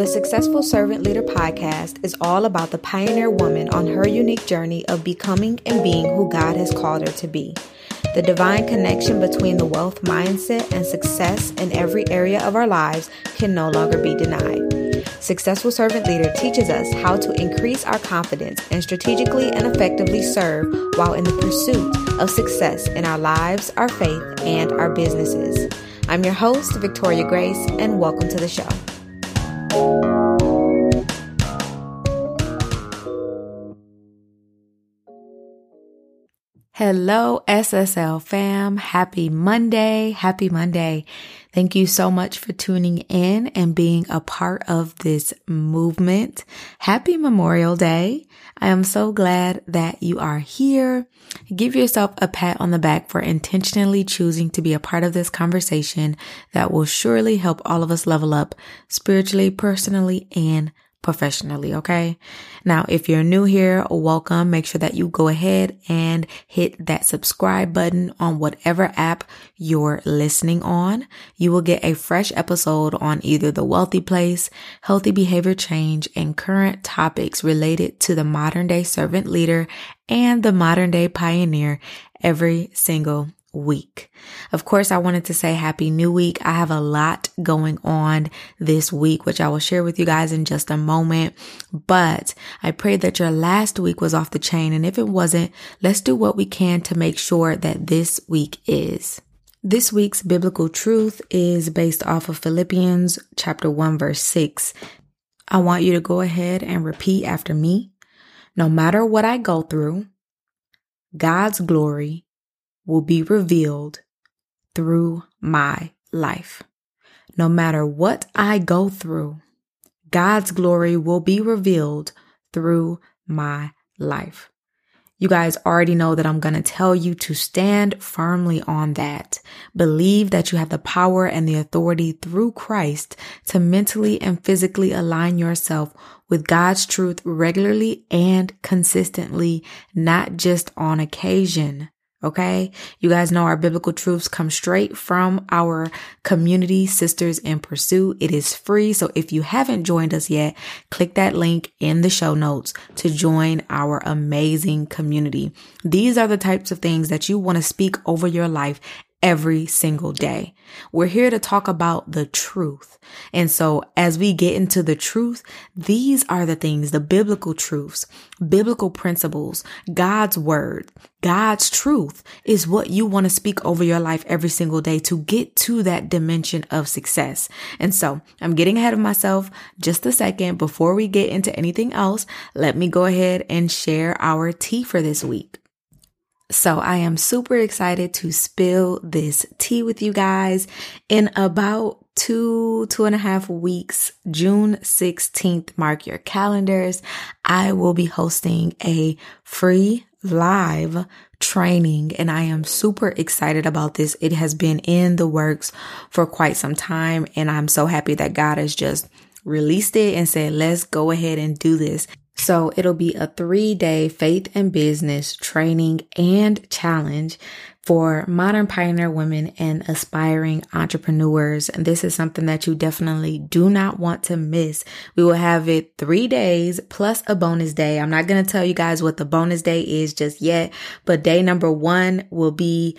The Successful Servant Leader Podcast is all about the pioneer woman on her unique journey of becoming and being who God has called her to be. The divine connection between the wealth mindset and success in every area of our lives can no longer be denied. Successful Servant Leader teaches us how to increase our confidence and strategically and effectively serve while in the pursuit of success in our lives, our faith, and our businesses. I'm your host, Victoria Grace, and welcome to the show. Hello, SSL fam. Happy Monday. Thank you so much for tuning in and being a part of this movement. Happy Memorial Day. I am so glad that you are here. Give yourself a pat on the back for intentionally choosing to be a part of this conversation that will surely help all of us level up spiritually, personally, and professionally, okay? Now, if you're new here, welcome. Make sure that you go ahead and hit that subscribe button on whatever app you're listening on. You will get a fresh episode on either The Wealthy Place, Healthy Behavior Change, and current topics related to the modern day servant leader and the modern day pioneer every single week. Of course, I wanted to say Happy New Week. I have a lot going on this week, which I will share with you guys in just a moment. But I pray that your last week was off the chain. And if it wasn't, let's do what we can to make sure that this week is. This week's biblical truth is based off of Philippians chapter 1, verse 6. I want you to go ahead and repeat after me. No matter what I go through, God's glory will be revealed through my life. No matter what I go through, God's glory will be revealed through my life. You guys already know that I'm going to tell you to stand firmly on that. Believe that you have the power and the authority through Christ to mentally and physically align yourself with God's truth regularly and consistently, not just on occasion. Okay, you guys know our biblical truths come straight from our community, Sisters in Pursuit. It is free. So if you haven't joined us yet, click that link in the show notes to join our amazing community. These are the types of things that you want to speak over your life every single day. We're here to talk about the truth. And so as we get into the truth, these are the things, the biblical truths, biblical principles, God's word, God's truth is what you want to speak over your life every single day to get to that dimension of success. And so I'm getting ahead of myself just a second. Before we get into anything else, let me go ahead and share our tea for this week. So I am super excited to spill this tea with you guys. In about two and a half weeks, June 16th, mark your calendars. I will be hosting a free live training, and I am super excited about this. It has been in the works for quite some time, and I'm so happy that God has just released it and said, let's go ahead and do this. So it'll be a 3-day faith and business training and challenge for modern pioneer women and aspiring entrepreneurs. And this is something that you definitely do not want to miss. We will have it 3 days plus a bonus day. I'm not going to tell you guys what the bonus day is just yet, but day number 1 will be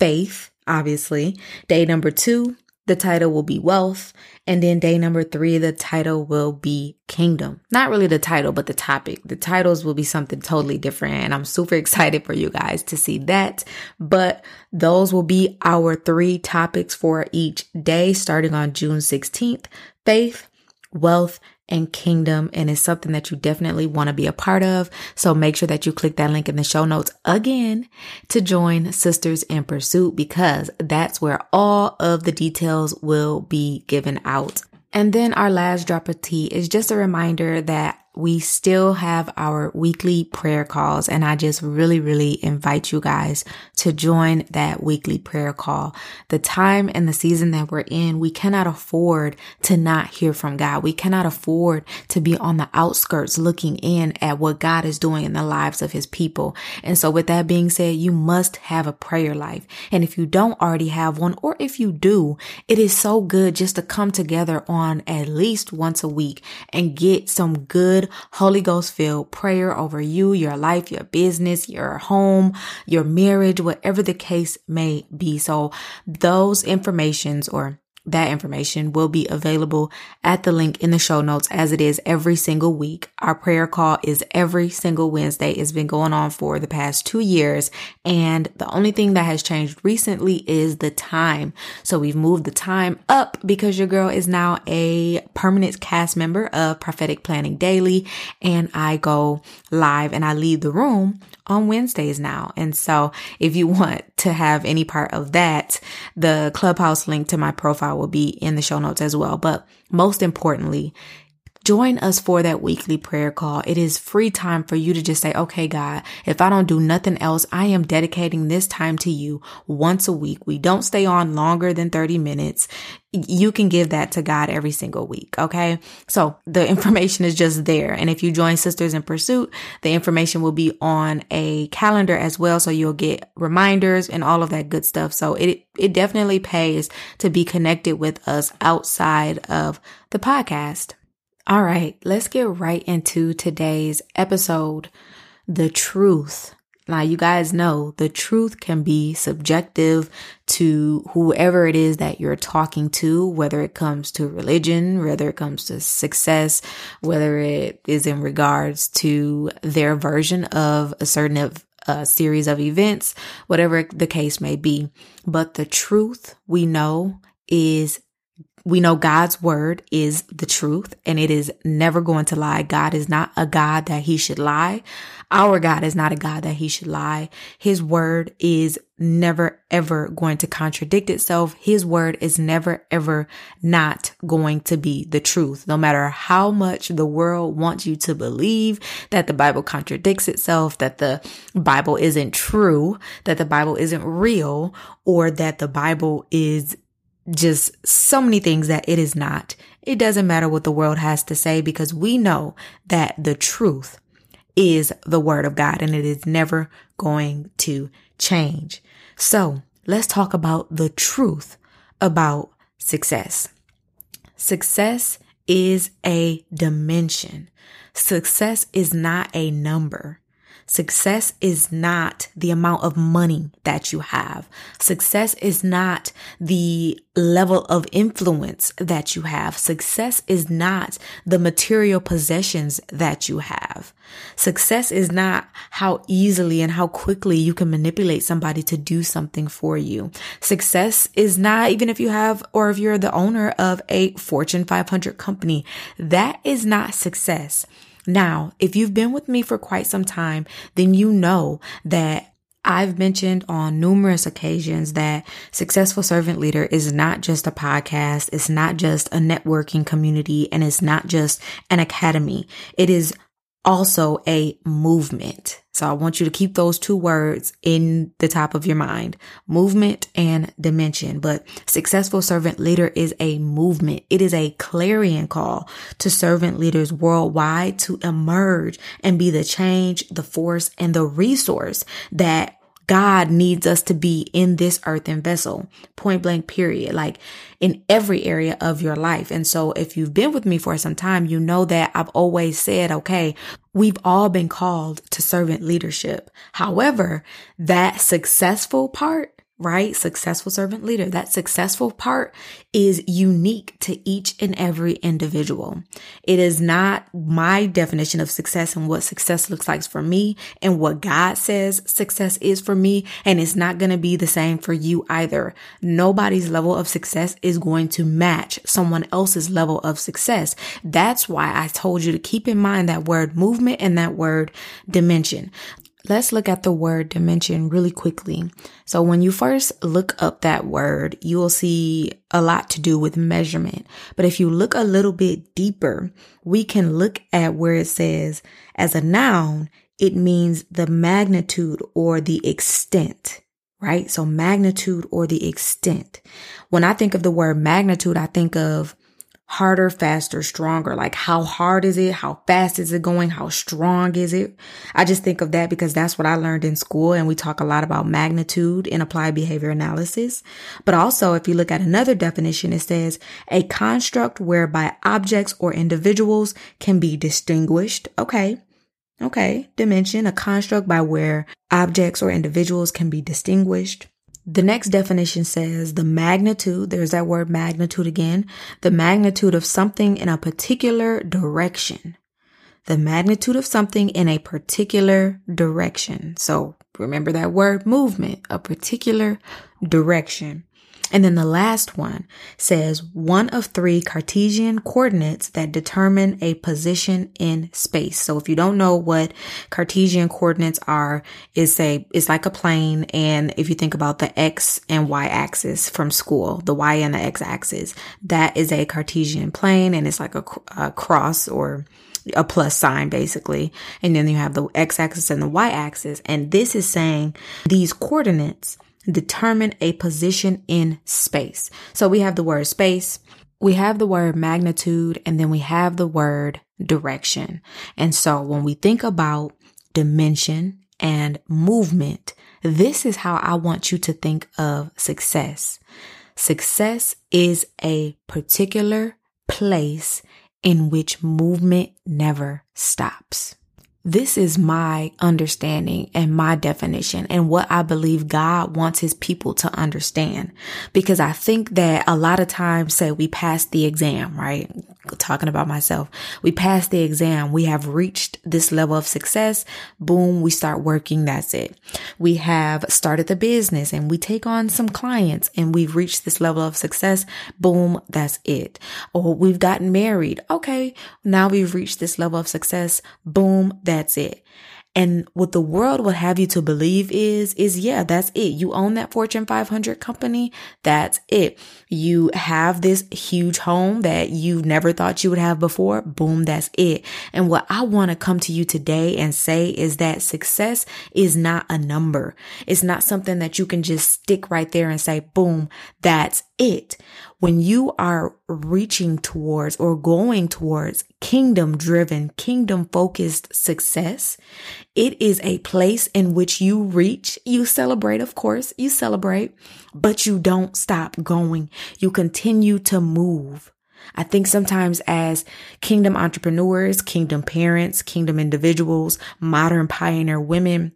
faith, obviously. Day number 2, the title will be wealth. And then day number 3, the title will be kingdom. Not really the title, but the topic. The titles will be something totally different. And I'm super excited for you guys to see that. But those will be our 3 topics for each day, starting on June 16th, faith, wealth, and kingdom. And it's something that you definitely want to be a part of. So make sure that you click that link in the show notes again to join Sisters in Pursuit, because that's where all of the details will be given out. And then our last drop of tea is just a reminder that we still have our weekly prayer calls, and I just really invite you guys to join that weekly prayer call. The time and the season that we're in, we cannot afford to not hear from God. We cannot afford to be on the outskirts looking in at what God is doing in the lives of his people. And so with that being said, you must have a prayer life. And if you don't already have one, or if you do, it is so good just to come together on at least once a week and get some good Holy Ghost filled prayer over you, your life, your business, your home, your marriage, whatever the case may be. So those informations or that information will be available at the link in the show notes, as it is every single week. Our prayer call is every single Wednesday. It's been going on for the past 2 years. And the only thing that has changed recently is the time. So we've moved the time up because your girl is now a permanent cast member of Prophetic Planning Daily. And I go live and I leave the room on Wednesdays now. And so if you want to have any part of that, the Clubhouse link to my profile will be in the show notes as well. But most importantly, join us for that weekly prayer call. It is free time for you to just say, okay, God, if I don't do nothing else, I am dedicating this time to you once a week. We don't stay on longer than 30 minutes. You can give that to God every single week. Okay. So the information is just there. And if you join Sisters in Pursuit, the information will be on a calendar as well. So you'll get reminders and all of that good stuff. So it definitely pays to be connected with us outside of the podcast. All right, let's get right into today's episode, the truth. Now, you guys know the truth can be subjective to whoever it is that you're talking to, whether it comes to religion, whether it comes to success, whether it is in regards to their version of a certain series of events, whatever the case may be. But the truth we know is we know God's word is the truth, and it is never going to lie. God is not a God that he should lie. Our God is not a God that he should lie. His word is never, ever going to contradict itself. His word is never, ever not going to be the truth. No matter how much the world wants you to believe that the Bible contradicts itself, that the Bible isn't true, that the Bible isn't real, or that the Bible is just so many things that it is not. It doesn't matter what the world has to say, because we know that the truth is the word of God, and it is never going to change. So let's talk about the truth about success. Success is a dimension. Success is not a number. Success is not the amount of money that you have. Success is not the level of influence that you have. Success is not the material possessions that you have. Success is not how easily and how quickly you can manipulate somebody to do something for you. Success is not even if you have, or if you're the owner of a Fortune 500 company, that is not success. Now, if you've been with me for quite some time, then you know that I've mentioned on numerous occasions that Successful Servant Leader is not just a podcast, it's not just a networking community, and it's not just an academy. It is also a movement. So I want you to keep those two words in the top of your mind, movement and dimension. But Successful Servant Leader is a movement. It is a clarion call to servant leaders worldwide to emerge and be the change, the force, and the resource that God needs us to be in this earthen vessel, point blank period, like in every area of your life. And so if you've been with me for some time, you know that I've always said, okay, we've all been called to servant leadership. However, that successful part, right? Successful servant leader, that successful part is unique to each and every individual. It is not my definition of success and what success looks like for me and what God says success is for me. And it's not going to be the same for you either. Nobody's level of success is going to match someone else's level of success. That's why I told you to keep in mind that word movement and that word dimension. Let's look at the word dimension really quickly. So when you first look up that word, you will see a lot to do with measurement. But if you look a little bit deeper, we can look at where it says as a noun, it means the magnitude or the extent, right? So magnitude or the extent. When I think of the word magnitude, I think of harder, faster, stronger. Like how hard is it? How fast is it going? How strong is it? I just think of that because that's what I learned in school. And we talk a lot about magnitude in applied behavior analysis. But also, if you look at another definition, it says a construct whereby objects or individuals can be distinguished. Okay. Dimension, a construct by where objects or individuals can be distinguished. The next definition says the magnitude, there's that word magnitude again, the magnitude of something in a particular direction. The magnitude of something in a particular direction. So remember that word movement, a particular direction. And then the last one says one of three Cartesian coordinates that determine a position in space. So if you don't know what Cartesian coordinates are, it's like a plane. And if you think about the X and Y axis from school, the Y and the X axis, that is a Cartesian plane. And it's like a cross or a plus sign basically. And then you have the X axis and the Y axis. And this is saying these coordinates determine a position in space. So we have the word space, we have the word magnitude, and then we have the word direction. And so when we think about dimension and movement, this is how I want you to think of success. Success is a particular place in which movement never stops. This is my understanding and my definition and what I believe God wants his people to understand, because I think that a lot of times, say we passed the exam, right? Talking about myself, we passed the exam. We have reached this level of success. Boom. We start working. That's it. We have started the business and we take on some clients and we've reached this level of success. Boom. That's it. Or we've gotten married. Okay. Now we've reached this level of success. Boom. That's it. And what the world will have you to believe is yeah, that's it. You own that Fortune 500 company. That's it. You have this huge home that you never thought you would have before. Boom. That's it. And what I want to come to you today and say is that success is not a number. It's not something that you can just stick right there and say, boom, that's it. When you are reaching towards or going towards kingdom driven, kingdom focused success, it is a place in which you reach, you celebrate, of course, you celebrate, but you don't stop going. You continue to move. I think sometimes as kingdom entrepreneurs, kingdom parents, kingdom individuals, modern pioneer women,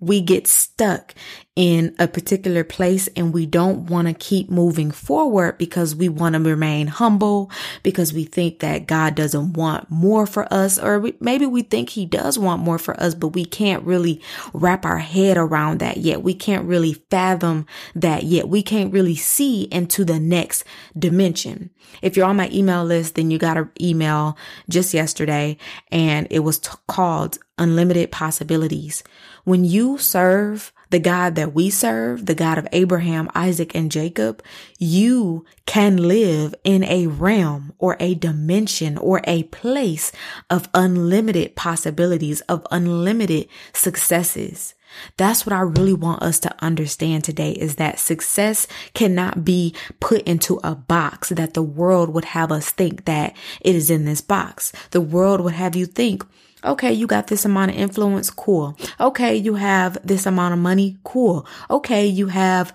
we get stuck in a particular place and we don't want to keep moving forward because we want to remain humble, because we think that God doesn't want more for us, or maybe we think he does want more for us, but we can't really wrap our head around that yet. We can't really fathom that yet. We can't really see into the next dimension. If you're on my email list, then you got an email just yesterday and it was called Unlimited Possibilities. When you serve the God that we serve, the God of Abraham, Isaac, and Jacob, you can live in a realm or a dimension or a place of unlimited possibilities, of unlimited successes. That's what I really want us to understand today, is that success cannot be put into a box that the world would have us think that it is in this box. The world would have you think, okay, you got this amount of influence. Cool. Okay. You have this amount of money. Cool. Okay. You have,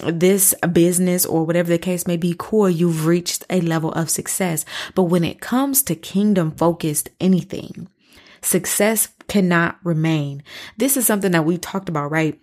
this business or whatever the case may be. Cool. You've reached a level of success. But when it comes to kingdom focused anything, success cannot remain. This is something that we talked about, right?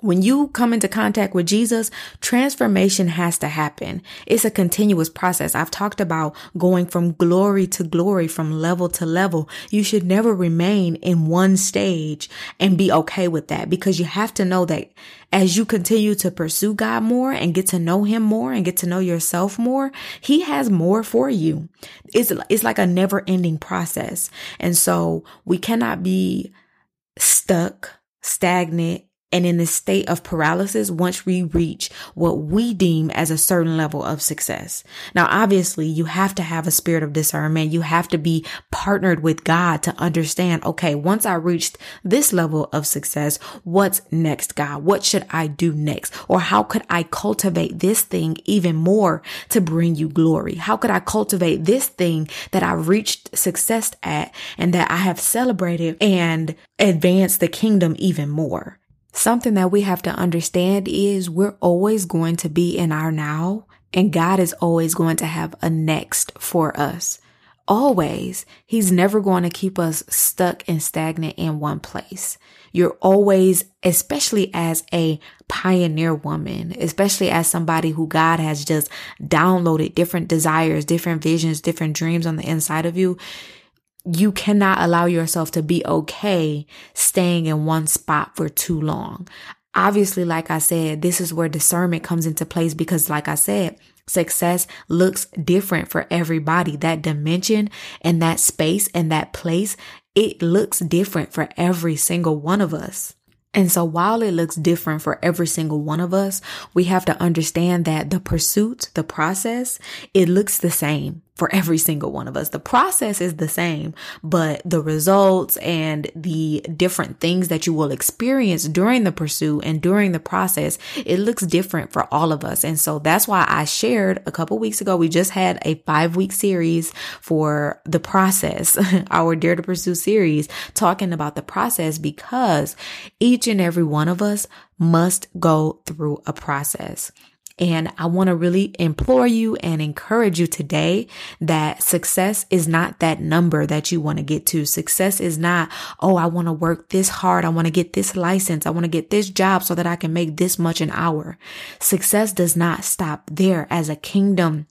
When you come into contact with Jesus, transformation has to happen. It's a continuous process. I've talked about going from glory to glory, from level to level. You should never remain in one stage and be okay with that, because you have to know that as you continue to pursue God more and get to know him more and get to know yourself more, he has more for you. It's like a never ending process. And so we cannot be stuck, stagnant, and in a state of paralysis once we reach what we deem as a certain level of success. Now, obviously, you have to have a spirit of discernment. You have to be partnered with God to understand, okay, once I reached this level of success, what's next, God? What should I do next? Or how could I cultivate this thing even more to bring you glory? How could I cultivate this thing that I reached success at and that I have celebrated and advanced the kingdom even more? Something that we have to understand is we're always going to be in our now, and God is always going to have a next for us. Always. He's never going to keep us stuck and stagnant in one place. You're always, especially as a pioneer woman, especially as somebody who God has just downloaded different desires, different visions, different dreams on the inside of you, you cannot allow yourself to be okay staying in one spot for too long. Obviously, like I said, this is where discernment comes into place because, like I said, success looks different for everybody. That dimension and that space and that place, it looks different for every single one of us. And so while it looks different for every single one of us, we have to understand that the pursuit, the process, it looks the same for every single one of us. The process is the same, but the results and the different things that you will experience during the pursuit and during the process, it looks different for all of us. And so that's why I shared a couple weeks ago, we just had a 5-week series for the process, our Dare to Pursue series, talking about the process because each and every one of us must go through a process. And I want to really implore you and encourage you today that success is not that number that you want to get to. Success is not, oh, I want to work this hard. I want to get this license. I want to get this job so that I can make this much an hour. Success does not stop there as a kingdom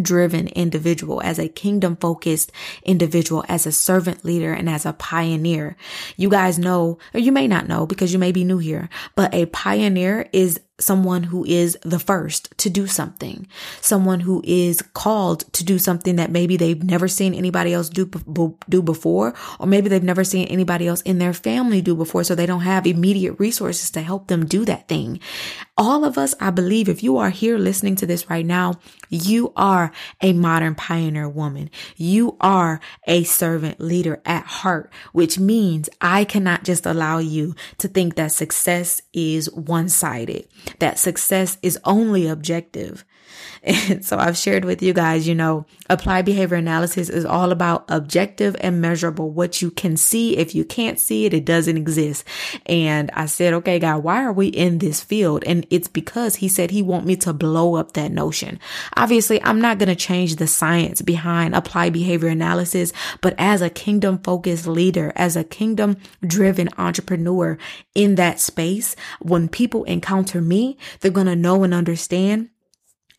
driven individual, as a kingdom focused individual, as a servant leader, and as a pioneer. You guys know, or you may not know because you may be new here, but a pioneer is someone who is the first to do something, someone who is called to do something that maybe they've never seen anybody else do before, or maybe they've never seen anybody else in their family do before, so they don't have immediate resources to help them do that thing. All of us, I believe, if you are here listening to this right now, you are a modern pioneer woman. You are a servant leader at heart, which means I cannot just allow you to think that success is one-sided, that success is only objective. And so I've shared with you guys, you know, applied behavior analysis is all about objective and measurable, what you can see. If you can't see it, it doesn't exist. And I said, okay, God, why are we in this field? And it's because he said he wants me to blow up that notion. Obviously, I'm not going to change the science behind applied behavior analysis, but as a kingdom focused leader, as a kingdom driven entrepreneur in that space, when people encounter me, they're going to know and understand.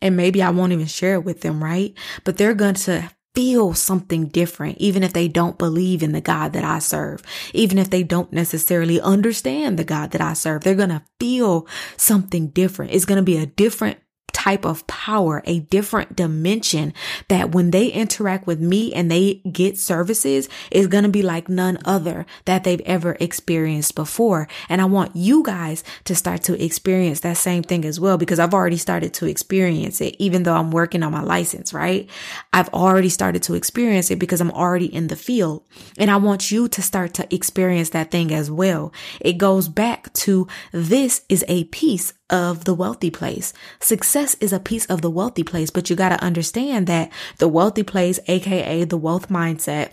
And maybe I won't even share it with them, right? But they're going to feel something different, even if they don't believe in the God that I serve, even if they don't necessarily understand the God that I serve. They're going to feel something different. It's going to be a different type of power, a different dimension that when they interact with me and they get services is going to be like none other that they've ever experienced before. And I want you guys to start to experience that same thing as well, because I've already started to experience it, even though I'm working on my license, right? I've already started to experience it because I'm already in the field, and I want you to start to experience that thing as well. It goes back to this is a piece of the wealthy place. Success is a piece of the wealthy place, but you got to understand that the wealthy place, aka the wealth mindset,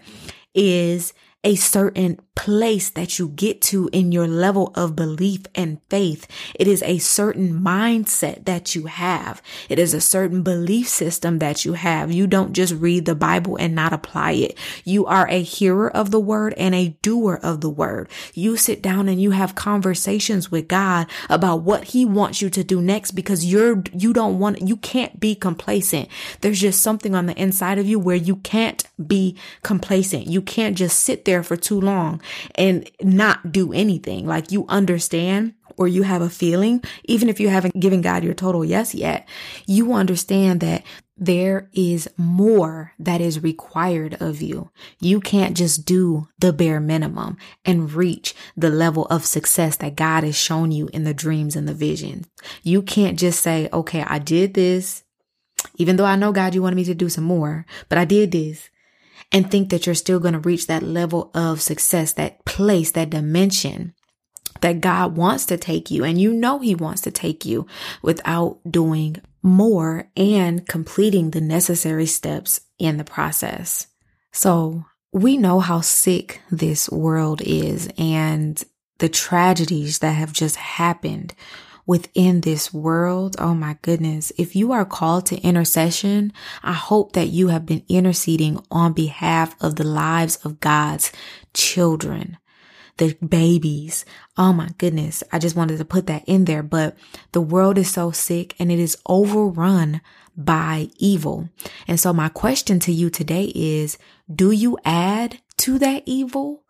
is a certain place that you get to in your level of belief and faith. It is a certain mindset that you have. It is a certain belief system that you have. You don't just read the Bible and not apply it. You are a hearer of the word and a doer of the word. You sit down and you have conversations with God about what he wants you to do next, because you can't be complacent. There's just something on the inside of you where you can't be complacent. You can't just sit there for too long and not do anything. Like, you understand, or you have a feeling, even if you haven't given God your total yes yet, you understand that there is more that is required of you. You can't just do the bare minimum and reach the level of success that God has shown you in the dreams and the visions. You can't just say, okay, I did this, even though I know, God, you wanted me to do some more, but I did this, and think that you're still going to reach that level of success, that place, that dimension that God wants to take you. And you know he wants to take you without doing more and completing the necessary steps in the process. So we know how sick this world is and the tragedies that have just happened within this world. Oh my goodness. If you are called to intercession, I hope that you have been interceding on behalf of the lives of God's children, the babies. Oh my goodness. I just wanted to put that in there, but the world is so sick and it is overrun by evil. And so my question to you today is, do you add to that evil,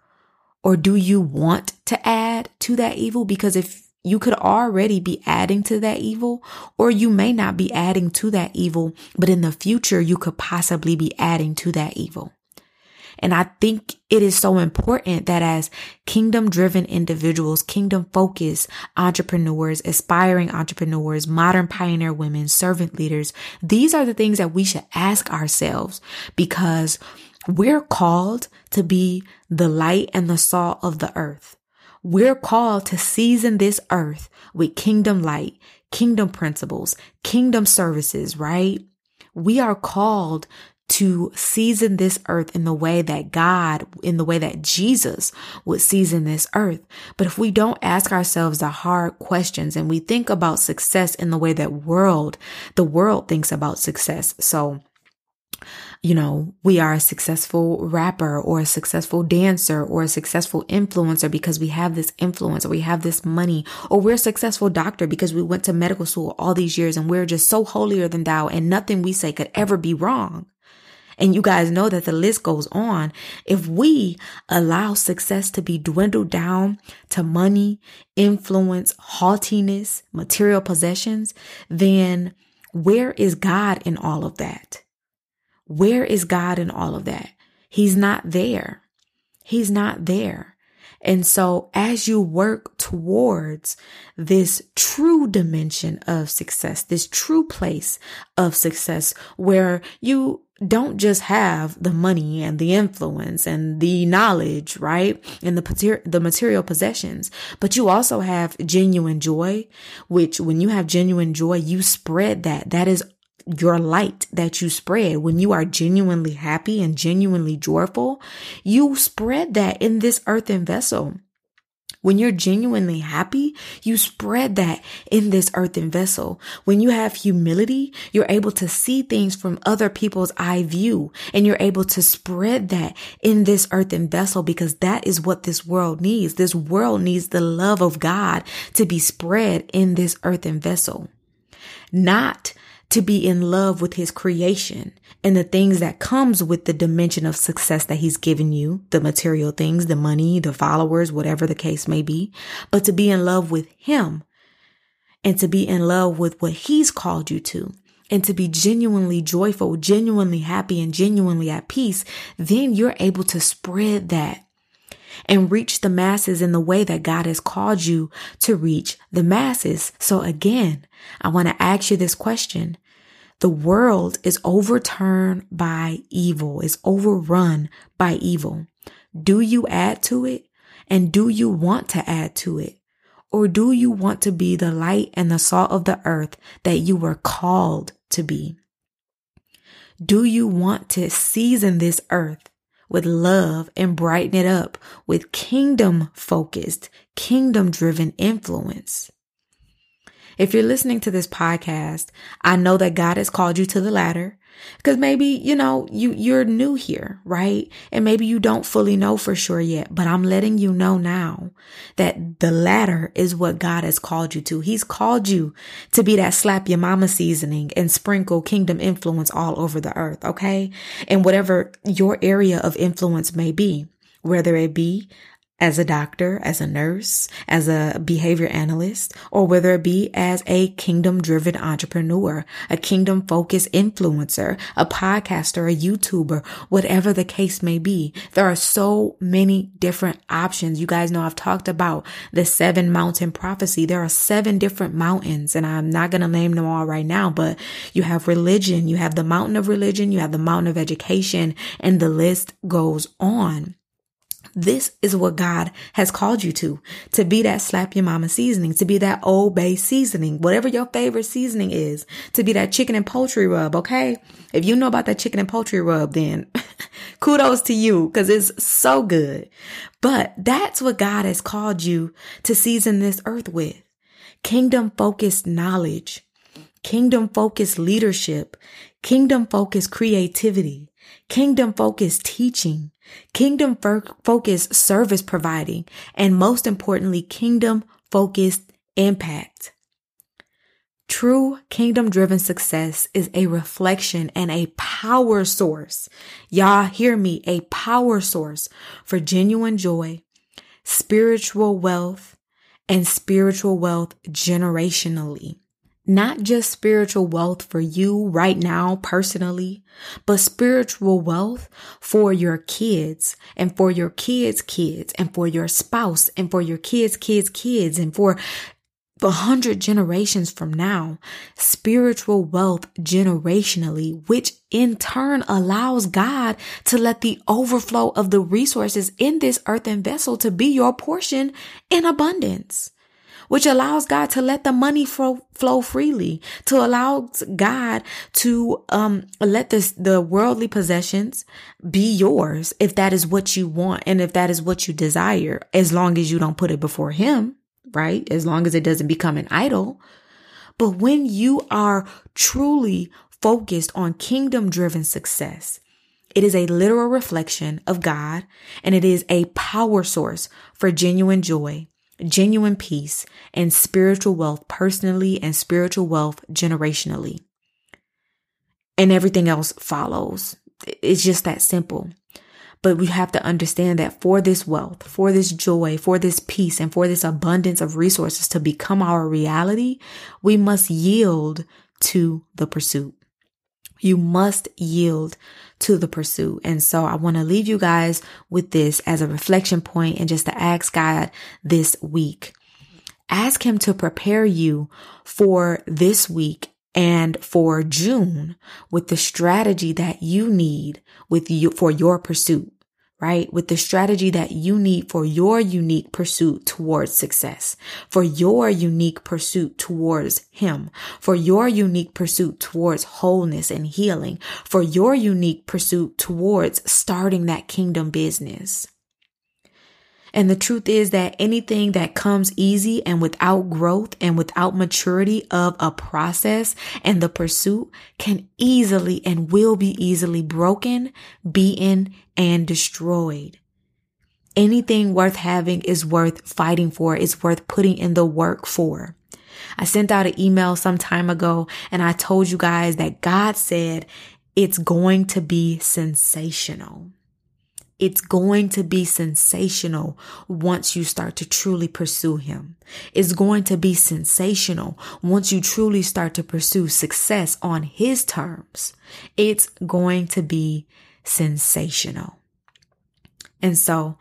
or do you want to add to that evil? Because if you could already be adding to that evil, or you may not be adding to that evil, but in the future, you could possibly be adding to that evil. And I think it is so important that as kingdom-driven individuals, kingdom-focused entrepreneurs, aspiring entrepreneurs, modern pioneer women, servant leaders, these are the things that we should ask ourselves, because we're called to be the light and the salt of the earth. We're called to season this earth with kingdom light, kingdom principles, kingdom services, right? We are called to season this earth in the way that God, in the way that Jesus would season this earth. But if we don't ask ourselves the hard questions and we think about success in the way that the world thinks about success. So, you know, we are a successful rapper or a successful dancer or a successful influencer because we have this influence or we have this money, or we're a successful doctor because we went to medical school all these years and we're just so holier than thou and nothing we say could ever be wrong. And you guys know that the list goes on. If we allow success to be dwindled down to money, influence, haughtiness, material possessions, then where is God in all of that? Where is God in all of that? He's not there. He's not there. And so as you work towards this true dimension of success, this true place of success where you don't just have the money and the influence and the knowledge, right? And the material possessions, but you also have genuine joy, which when you have genuine joy, you spread that. That is your light that you spread. When you are genuinely happy and genuinely joyful, you spread that in this earthen vessel. When you're genuinely happy, you spread that in this earthen vessel. When you have humility, you're able to see things from other people's eye view, and you're able to spread that in this earthen vessel, because that is what this world needs. This world needs the love of God to be spread in this earthen vessel, not to be in love with his creation and the things that comes with the dimension of success that he's given you, the material things, the money, the followers, whatever the case may be, but to be in love with him and to be in love with what he's called you to, and to be genuinely joyful, genuinely happy, and genuinely at peace. Then you're able to spread that and reach the masses in the way that God has called you to reach the masses. So again, I want to ask you this question. The world is overturned by evil, is overrun by evil. Do you add to it? And do you want to add to it? Or do you want to be the light and the salt of the earth that you were called to be? Do you want to season this earth with love and brighten it up with kingdom-focused, kingdom-driven influence? If you're listening to this podcast, I know that God has called you to the latter, because maybe, you know, you're new here, right? And maybe you don't fully know for sure yet, but I'm letting you know now that the latter is what God has called you to. He's called you to be that slap your mama seasoning and sprinkle kingdom influence all over the earth, okay? And whatever your area of influence may be, whether it be as a doctor, as a nurse, as a behavior analyst, or whether it be as a kingdom-driven entrepreneur, a kingdom-focused influencer, a podcaster, a YouTuber, whatever the case may be. There are so many different options. You guys know I've talked about the 7 Mountain Prophecy. There are 7 different mountains, and I'm not going to name them all right now, but you have religion, you have the mountain of religion, you have the mountain of education, and the list goes on. This is what God has called you to be that slap your mama seasoning, to be that Old Bay seasoning, whatever your favorite seasoning is, to be that chicken and poultry rub. Okay. If you know about that chicken and poultry rub, then kudos to you, because it's so good. But that's what God has called you to season this earth with. Kingdom focused knowledge, kingdom focused leadership, kingdom focused creativity, kingdom focused teaching, kingdom focused service providing, and most importantly, kingdom focused impact. True kingdom driven success is a reflection and a power source. Y'all hear me, a power source for genuine joy, spiritual wealth, and spiritual wealth generationally. Not just spiritual wealth for you right now personally, but spiritual wealth for your kids and for your kids' kids and for your spouse and for your kids' kids' kids and for 100 generations from now. Spiritual wealth generationally, which in turn allows God to let the overflow of the resources in this earthen vessel to be your portion in abundance, which allows God to let the money flow freely, to allow God to let the worldly possessions be yours if that is what you want and if that is what you desire, as long as you don't put it before Him, right? As long as it doesn't become an idol. But when you are truly focused on kingdom-driven success, it is a literal reflection of God, and it is a power source for genuine joy, genuine peace, and spiritual wealth personally and spiritual wealth generationally. And everything else follows. It's just that simple. But we have to understand that for this wealth, for this joy, for this peace, and for this abundance of resources to become our reality, we must yield to the pursuit. You must yield to the pursuit. And so I want to leave you guys with this as a reflection point and just to ask God this week. Ask Him to prepare you for this week and for June with the strategy that you need for your pursuit, right? With the strategy that you need for your unique pursuit towards success, for your unique pursuit towards Him, for your unique pursuit towards wholeness and healing, for your unique pursuit towards starting that kingdom business. And the truth is that anything that comes easy and without growth and without maturity of a process and the pursuit can easily and will be easily broken, beaten, and destroyed. Anything worth having is worth fighting for, is worth putting in the work for. I sent out an email some time ago and I told you guys that God said it's going to be sensational. It's going to be sensational once you start to truly pursue Him. It's going to be sensational once you truly start to pursue success on His terms. It's going to be sensational. And so,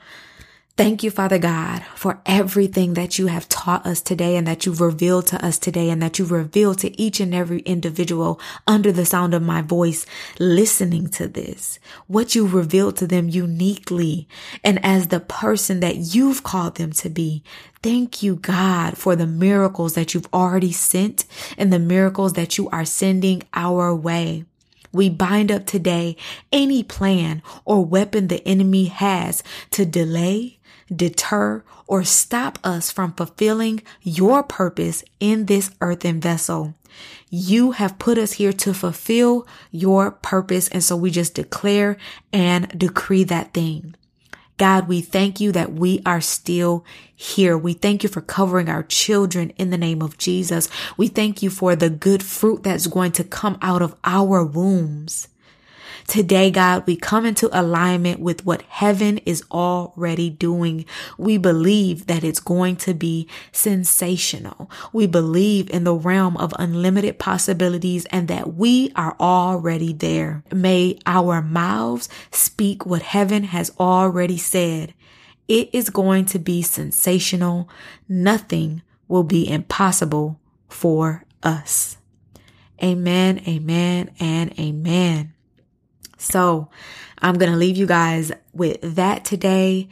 thank you, Father God, for everything that You have taught us today and that You've revealed to us today and that You've revealed to each and every individual under the sound of my voice listening to this, what You revealed to them uniquely and as the person that You've called them to be. Thank you, God, for the miracles that You've already sent and the miracles that You are sending our way. We bind up today any plan or weapon the enemy has to delay, deter, or stop us from fulfilling Your purpose in this earthen vessel. You have put us here to fulfill Your purpose, and so we just declare and decree that thing. God, we thank You that we are still here. We thank You for covering our children in the name of Jesus. We thank You for the good fruit that's going to come out of our wombs. Today, God, we come into alignment with what heaven is already doing. We believe that it's going to be sensational. We believe in the realm of unlimited possibilities and that we are already there. May our mouths speak what heaven has already said. It is going to be sensational. Nothing will be impossible for us. Amen, amen, and amen. So I'm going to leave you guys with that today.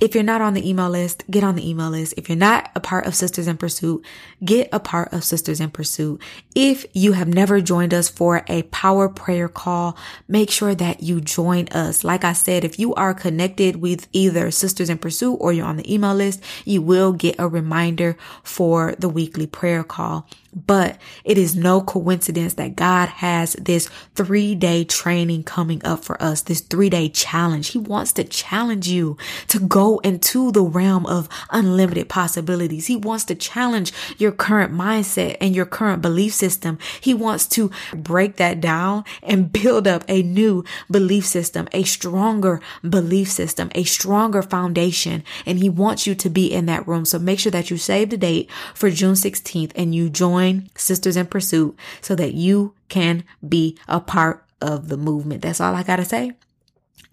If you're not on the email list, get on the email list. If you're not a part of Sisters in Pursuit, get a part of Sisters in Pursuit. If you have never joined us for a power prayer call, make sure that you join us. Like I said, if you are connected with either Sisters in Pursuit or you're on the email list, you will get a reminder for the weekly prayer call. But it is no coincidence that God has this 3-day training coming up for us, this 3-day challenge. He wants to challenge you to go into the realm of unlimited possibilities. He wants to challenge your current mindset and your current belief system. He wants to break that down and build up a new belief system, a stronger belief system, a stronger foundation. And he wants you to be in that room. So make sure that you save the date for June 16th and you join Sisters in Pursuit so that you can be a part of the movement. That's all I gotta say.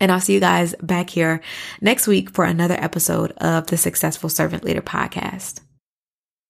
And I'll see you guys back here next week for another episode of the Successful Servant Leader Podcast.